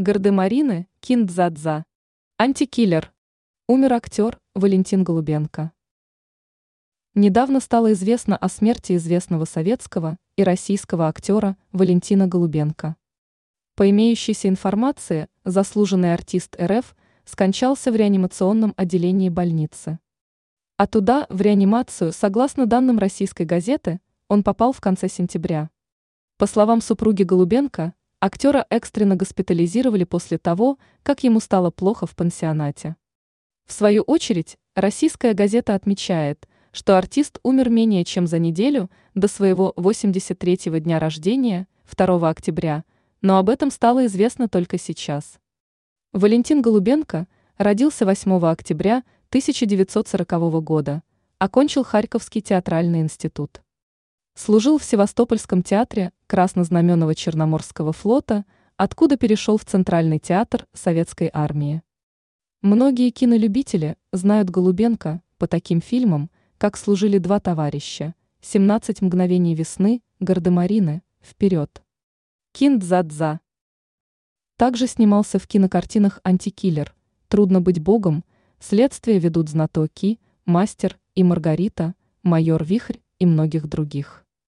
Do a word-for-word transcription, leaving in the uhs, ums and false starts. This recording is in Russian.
Гардемарины, Кин-дза-дза. Антикиллер. Умер актер Валентин Голубенко. Недавно стало известно о смерти известного советского и российского актера Валентина Голубенко. По имеющейся информации, заслуженный артист эр эф скончался в реанимационном отделении больницы. А туда, в реанимацию, согласно данным российской газеты, он попал в конце сентября. По словам супруги Голубенко, актера экстренно госпитализировали после того, как ему стало плохо в пансионате. В свою очередь, российская газета отмечает, что артист умер менее чем за неделю до своего восемьдесят третьего дня рождения, второго октября, но об этом стало известно только сейчас. Валентин Голубенко родился восьмого октября тысяча девятьсот сорокового года, окончил Харьковский театральный институт. Служил в Севастопольском театре Краснознаменного Черноморского флота, откуда перешел в Центральный театр Советской армии. Многие кинолюбители знают Голубенко по таким фильмам, как «Служили два товарища», «семнадцать мгновений весны», «Гардемарины», «Вперед», «Кин-дза-дза». Также снимался в кинокартинах «Антикиллер», «Трудно быть богом», «Следствие ведут знатоки», «Мастер и Маргарита», «Майор Вихрь» и многих других.